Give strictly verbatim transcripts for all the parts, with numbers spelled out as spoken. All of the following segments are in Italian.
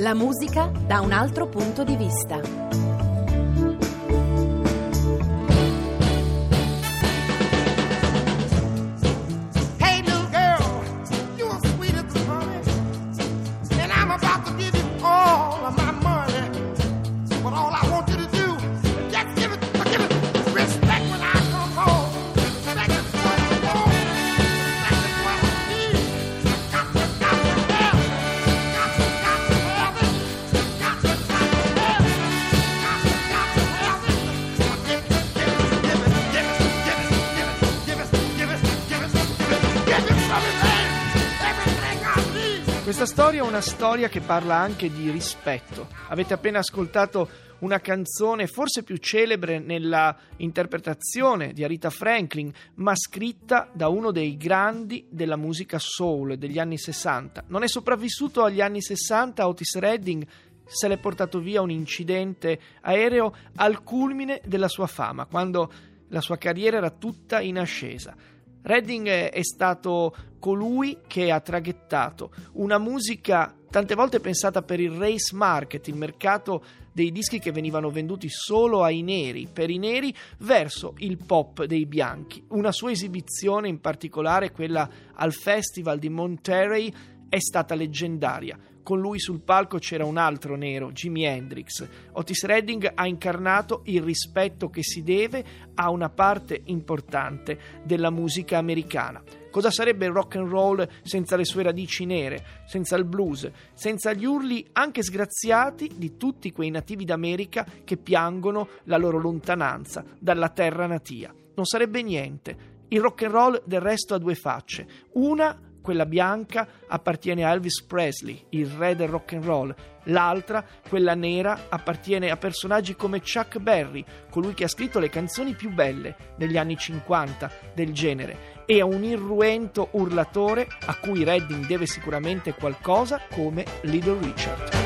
La musica da un altro punto di vista. Hey little girl, you're sweet as a honey, and I'm about to give you all of my money, but all I want you to do is just give it, give it respect when I come home. Respect is what I want, respect is what I need. Got to, got to have it, got to, got to have it, got to, got to have it, got to, got to have it. Give it, give it, give it, give it, give it, give it, give it, give it, give it everything, everything I need. Questa storia è una storia che parla anche di rispetto. Avete appena ascoltato una canzone forse più celebre nella interpretazione di Aretha Franklin, ma scritta da uno dei grandi della musica soul degli anni sessanta. Non è sopravvissuto agli anni sessanta Otis Redding, se l'è portato via un incidente aereo al culmine della sua fama, quando la sua carriera era tutta in ascesa. Redding è stato colui che ha traghettato una musica tante volte pensata per il race market, il mercato dei dischi che venivano venduti solo ai neri, per i neri, verso il pop dei bianchi. Una sua esibizione, in particolare quella al Festival di Monterey, è stata leggendaria. Con lui sul palco c'era un altro nero, Jimi Hendrix. Otis Redding ha incarnato il rispetto che si deve a una parte importante della musica americana. Cosa sarebbe il rock and roll senza le sue radici nere, senza il blues, senza gli urli anche sgraziati di tutti quei nativi d'America che piangono la loro lontananza dalla terra natia? Non sarebbe niente. Il rock and roll del resto ha due facce. Una, quella bianca, appartiene a Elvis Presley, il re del rock and roll. L'altra, quella nera, appartiene a personaggi come Chuck Berry, colui che ha scritto le canzoni più belle degli anni cinquanta del genere, e a un irruento urlatore a cui Redding deve sicuramente qualcosa, come Little Richard.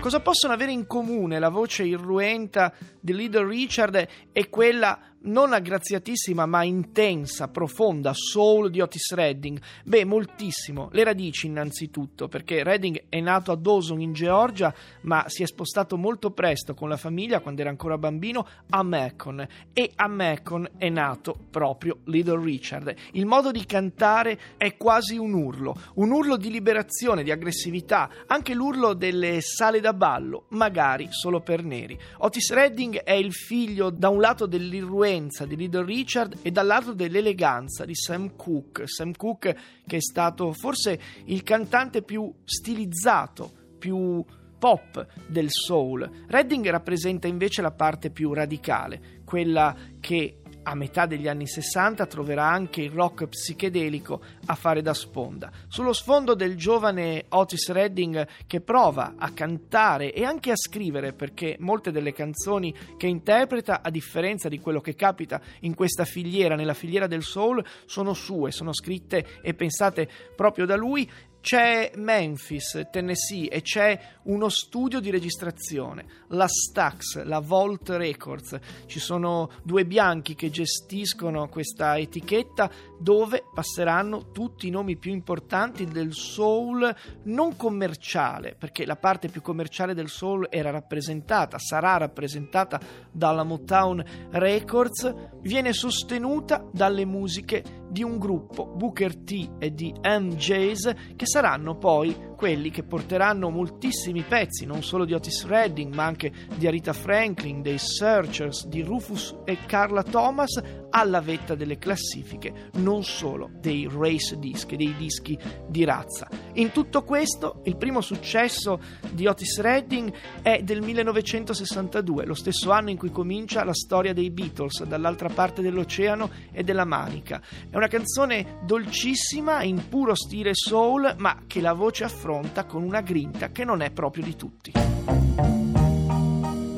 Cosa possono avere in comune la voce irruenta di Little Richard e quella non aggraziatissima ma intensa, profonda, soul di Otis Redding? Beh, moltissimo. Le radici innanzitutto, perché Redding è nato a Dawson in Georgia, ma si è spostato molto presto con la famiglia, quando era ancora bambino, a Macon, e a Macon è nato proprio Little Richard. Il modo di cantare è quasi un urlo, un urlo di liberazione, di aggressività, anche l'urlo delle sale da ballo, magari solo per neri. Otis Redding è il figlio da un lato dell'irruenza di Little Richard e dall'altro dell'eleganza di Sam Cooke. Sam Cooke, che è stato forse il cantante più stilizzato, più pop del soul. Redding rappresenta invece la parte più radicale, quella che a metà degli anni sessanta troverà anche il rock psichedelico a fare da sponda. Sullo sfondo del giovane Otis Redding, che prova a cantare e anche a scrivere, perché molte delle canzoni che interpreta, a differenza di quello che capita in questa filiera, nella filiera del soul, sono sue, sono scritte e pensate proprio da lui. C'è Memphis, Tennessee, e c'è uno studio di registrazione, la Stax, la Volt Records. Ci sono due bianchi che gestiscono questa etichetta, dove passeranno tutti i nomi più importanti del soul non commerciale, perché la parte più commerciale del soul era rappresentata, sarà rappresentata dalla Motown Records, viene sostenuta dalle musiche di un gruppo, Booker T e di M J's, che saranno poi quelli che porteranno moltissimi pezzi, non solo di Otis Redding, ma anche di Aretha Franklin, dei Searchers, di Rufus e Carla Thomas, alla vetta delle classifiche, non solo dei race disc, dei dischi di razza. In tutto questo, il primo successo di Otis Redding è del millenovecentosessantadue, lo stesso anno in cui comincia la storia dei Beatles, dall'altra parte dell'oceano e della Manica. È una canzone dolcissima, in puro stile soul, ma che la voce affronta con una grinta che non è proprio di tutti. Come on,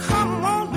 come on,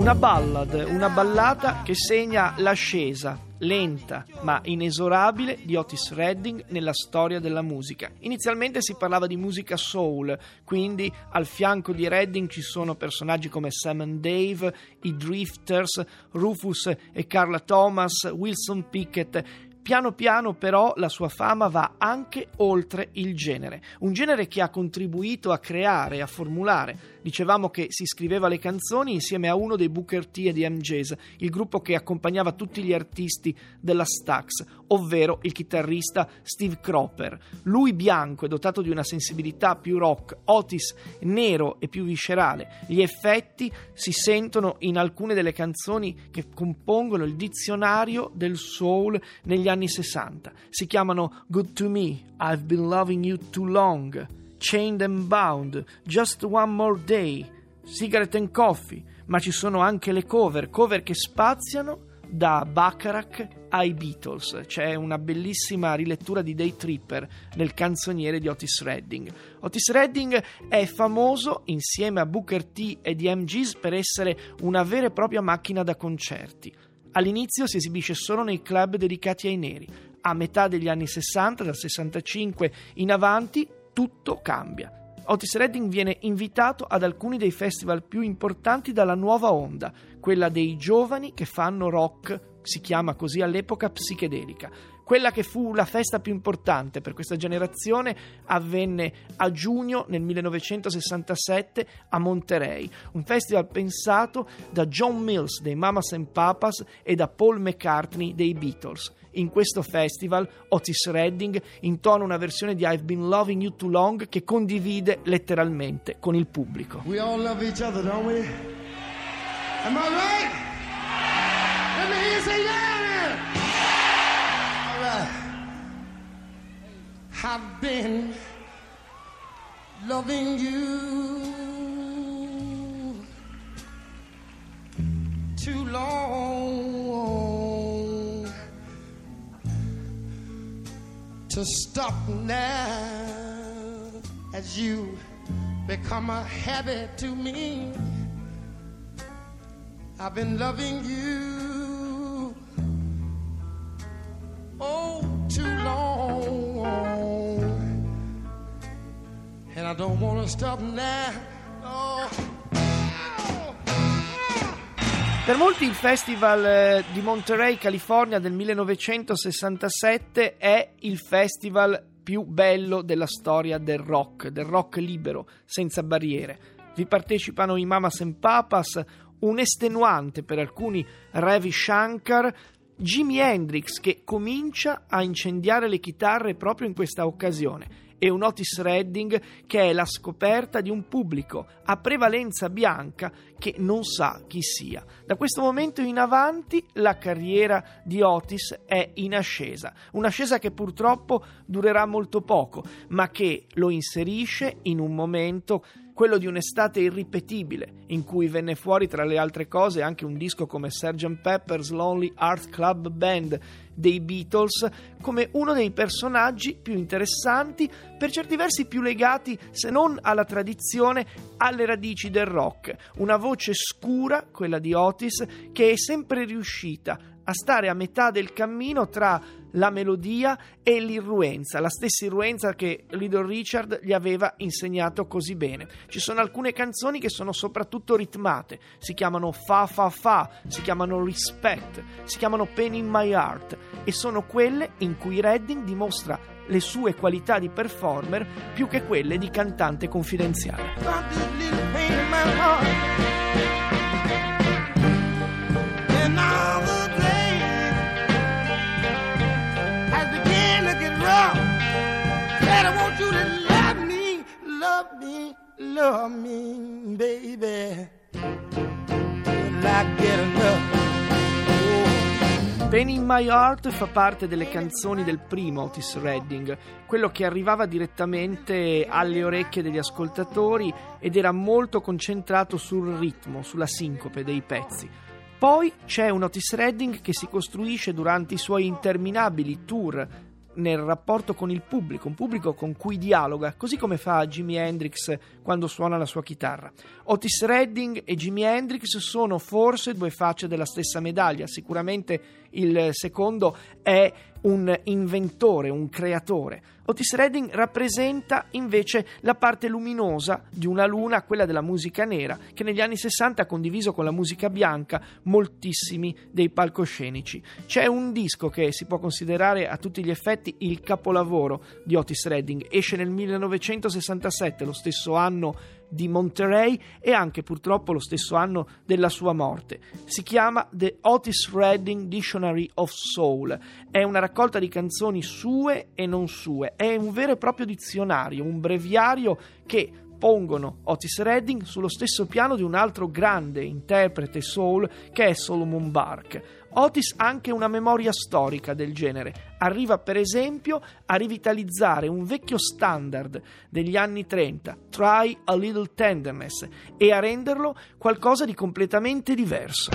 Una ballad, una ballata che segna l'ascesa lenta ma inesorabile di Otis Redding nella storia della musica. Inizialmente si parlava di musica soul, quindi al fianco di Redding ci sono personaggi come Sam and Dave, i Drifters, Rufus e Carla Thomas, Wilson Pickett. Piano piano però la sua fama va anche oltre il genere, un genere che ha contribuito a creare, a formulare. Dicevamo che si scriveva le canzoni insieme a uno dei Booker T e di M J's, il gruppo che accompagnava tutti gli artisti della Stax, ovvero il chitarrista Steve Cropper. Lui bianco e dotato di una sensibilità più rock, Otis nero e più viscerale. Gli effetti si sentono in alcune delle canzoni che compongono il dizionario del soul negli anni sessanta. Si chiamano Good to Me, I've Been Loving You Too Long, Chained and Bound, Just One More Day, Cigarette and Coffee, ma ci sono anche le cover, cover che spaziano da Bacharach ai Beatles. C'è una bellissima rilettura di Day Tripper nel canzoniere di Otis Redding. Otis Redding è famoso insieme a Booker T e di M J's per essere una vera e propria macchina da concerti. All'inizio si esibisce solo nei club dedicati ai neri. A metà degli anni sessanta, dal sessantacinque in avanti, tutto cambia. Otis Redding viene invitato ad alcuni dei festival più importanti dalla nuova onda, quella dei giovani che fanno rock, si chiama così all'epoca, psichedelica. Quella che fu la festa più importante per questa generazione avvenne a giugno nel millenovecentosessantasette a Monterey, un festival pensato da John Mills dei Mamas and Papas e da Paul McCartney dei Beatles. In questo festival Otis Redding intona una versione di I've Been Loving You Too Long che condivide letteralmente con il pubblico. We all love each other, don't we? Am I right? Let me hear you say that. All right. I've been loving you too long to stop now, as you become a habit to me. I've been loving you, oh, too long, and I don't want to stop now, oh. Per molti il Festival di Monterey, California del millenovecentosessantasette è il festival più bello della storia del rock, del rock libero, senza barriere. Vi partecipano i Mamas and Papas, un estenuante per alcuni Ravi Shankar, Jimi Hendrix che comincia a incendiare le chitarre proprio in questa occasione, e un Otis Redding che è la scoperta di un pubblico a prevalenza bianca che non sa chi sia. Da questo momento in avanti la carriera di Otis è in ascesa, un'ascesa che purtroppo durerà molto poco, ma che lo inserisce in un momento, quello di un'estate irripetibile, in cui venne fuori tra le altre cose anche un disco come sergeant Pepper's Lonely Hearts Club Band dei Beatles, come uno dei personaggi più interessanti, per certi versi più legati, se non alla tradizione, alle radici del rock. Una voce scura, quella di Otis, che è sempre riuscita a stare a metà del cammino tra la melodia e l'irruenza, la stessa irruenza che Little Richard gli aveva insegnato così bene. Ci sono alcune canzoni che sono soprattutto ritmate, si chiamano Fa Fa Fa, si chiamano Respect, si chiamano Pain in My Heart, e sono quelle in cui Redding dimostra le sue qualità di performer più che quelle di cantante confidenziale. Love me, love me, baby, till I get enough. Pain in My Heart fa parte delle canzoni del primo Otis Redding, quello che arrivava direttamente alle orecchie degli ascoltatori ed era molto concentrato sul ritmo, sulla sincope dei pezzi. Poi c'è un Otis Redding che si costruisce durante i suoi interminabili tour nel rapporto con il pubblico, un pubblico con cui dialoga, così come fa Jimi Hendrix quando suona la sua chitarra. Otis Redding e Jimi Hendrix sono forse due facce della stessa medaglia, sicuramente il secondo è un inventore, un creatore. Otis Redding rappresenta invece la parte luminosa di una luna, quella della musica nera, che negli anni sessanta ha condiviso con la musica bianca moltissimi dei palcoscenici. C'è un disco che si può considerare a tutti gli effetti il capolavoro di Otis Redding, esce nel millenovecentosessantasette, lo stesso anno di Monterey e anche purtroppo lo stesso anno della sua morte. Si chiama The Otis Redding Dictionary of Soul, è una raccolta di canzoni sue e non sue, è un vero e proprio dizionario, un breviario che pongono Otis Redding sullo stesso piano di un altro grande interprete soul che è Solomon Burke. Otis ha anche una memoria storica del genere, arriva per esempio a rivitalizzare un vecchio standard degli anni trenta, Try a Little Tenderness, e a renderlo qualcosa di completamente diverso.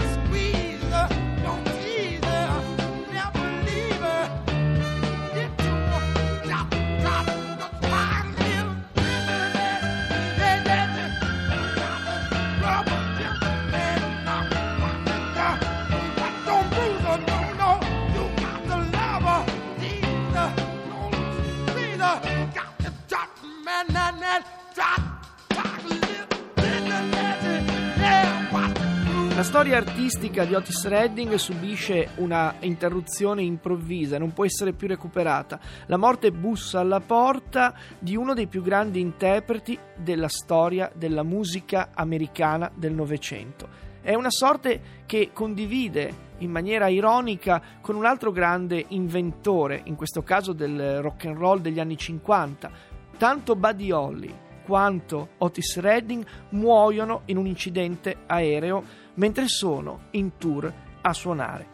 La storia artistica di Otis Redding subisce una interruzione improvvisa, non può essere più recuperata. La morte bussa alla porta di uno dei più grandi interpreti della storia della musica americana del Novecento. È una sorte che condivide in maniera ironica con un altro grande inventore, in questo caso del rock and roll degli anni cinquanta. Tanto Buddy Holly quanto Otis Redding muoiono in un incidente aereo mentre sono in tour a suonare.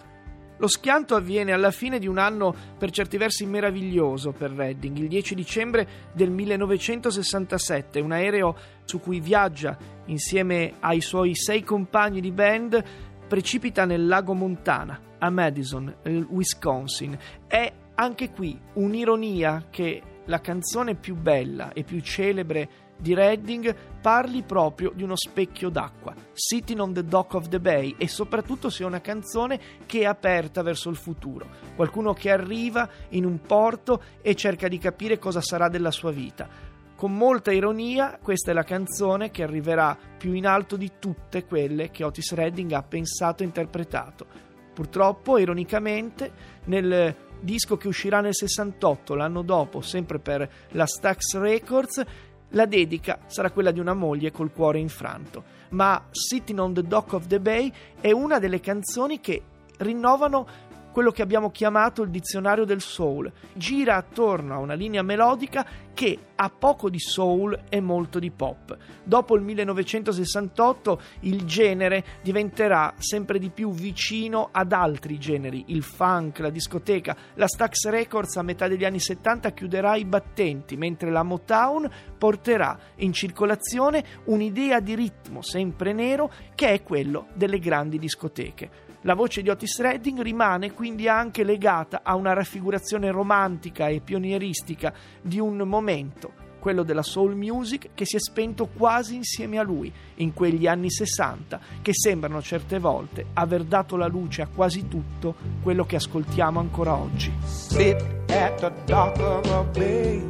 Lo schianto avviene alla fine di un anno per certi versi meraviglioso per Redding, il dieci dicembre del millenovecentosessantasette, un aereo su cui viaggia insieme ai suoi sei compagni di band precipita nel lago Montana, a Madison, Wisconsin. È anche qui un'ironia che la canzone più bella e più celebre di Redding parli proprio di uno specchio d'acqua, Sitting on the Dock of the Bay, e soprattutto sia una canzone che è aperta verso il futuro, qualcuno che arriva in un porto e cerca di capire cosa sarà della sua vita. Con molta ironia, questa è la canzone che arriverà più in alto di tutte quelle che Otis Redding ha pensato e interpretato. Purtroppo, ironicamente, nel disco che uscirà nel sessantotto, l'anno dopo, sempre per la Stax Records, la dedica sarà quella di una moglie col cuore infranto. Ma Sitting on the Dock of the Bay è una delle canzoni che rinnovano quello che abbiamo chiamato il dizionario del soul, gira attorno a una linea melodica che ha poco di soul e molto di pop. Dopo il millenovecentosessantotto il genere diventerà sempre di più vicino ad altri generi, il funk, la discoteca. La Stax Records a metà degli anni settanta chiuderà i battenti, mentre la Motown porterà in circolazione un'idea di ritmo sempre nero che è quello delle grandi discoteche. La voce di Otis Redding rimane quindi anche legata a una raffigurazione romantica e pionieristica di un momento, quello della soul music, che si è spento quasi insieme a lui in quegli anni sessanta, che sembrano certe volte aver dato la luce a quasi tutto quello che ascoltiamo ancora oggi. Sit at the dock of a bay,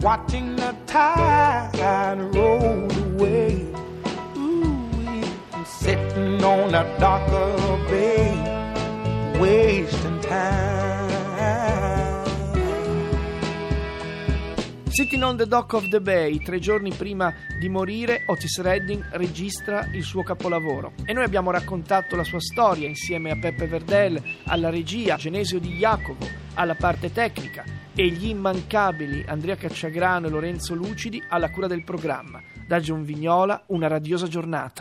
watching the tide roll away. Sitting on a dock of a bay, wasting time. Sitting on the Dock of the Bay, tre giorni prima di morire, Otis Redding registra il suo capolavoro. E noi abbiamo raccontato la sua storia insieme a Peppe Verdel, alla regia, Genesio Di Jacopo, alla parte tecnica, e gli immancabili Andrea Cacciagrano e Lorenzo Lucidi alla cura del programma. Da John Vignola, una radiosa giornata.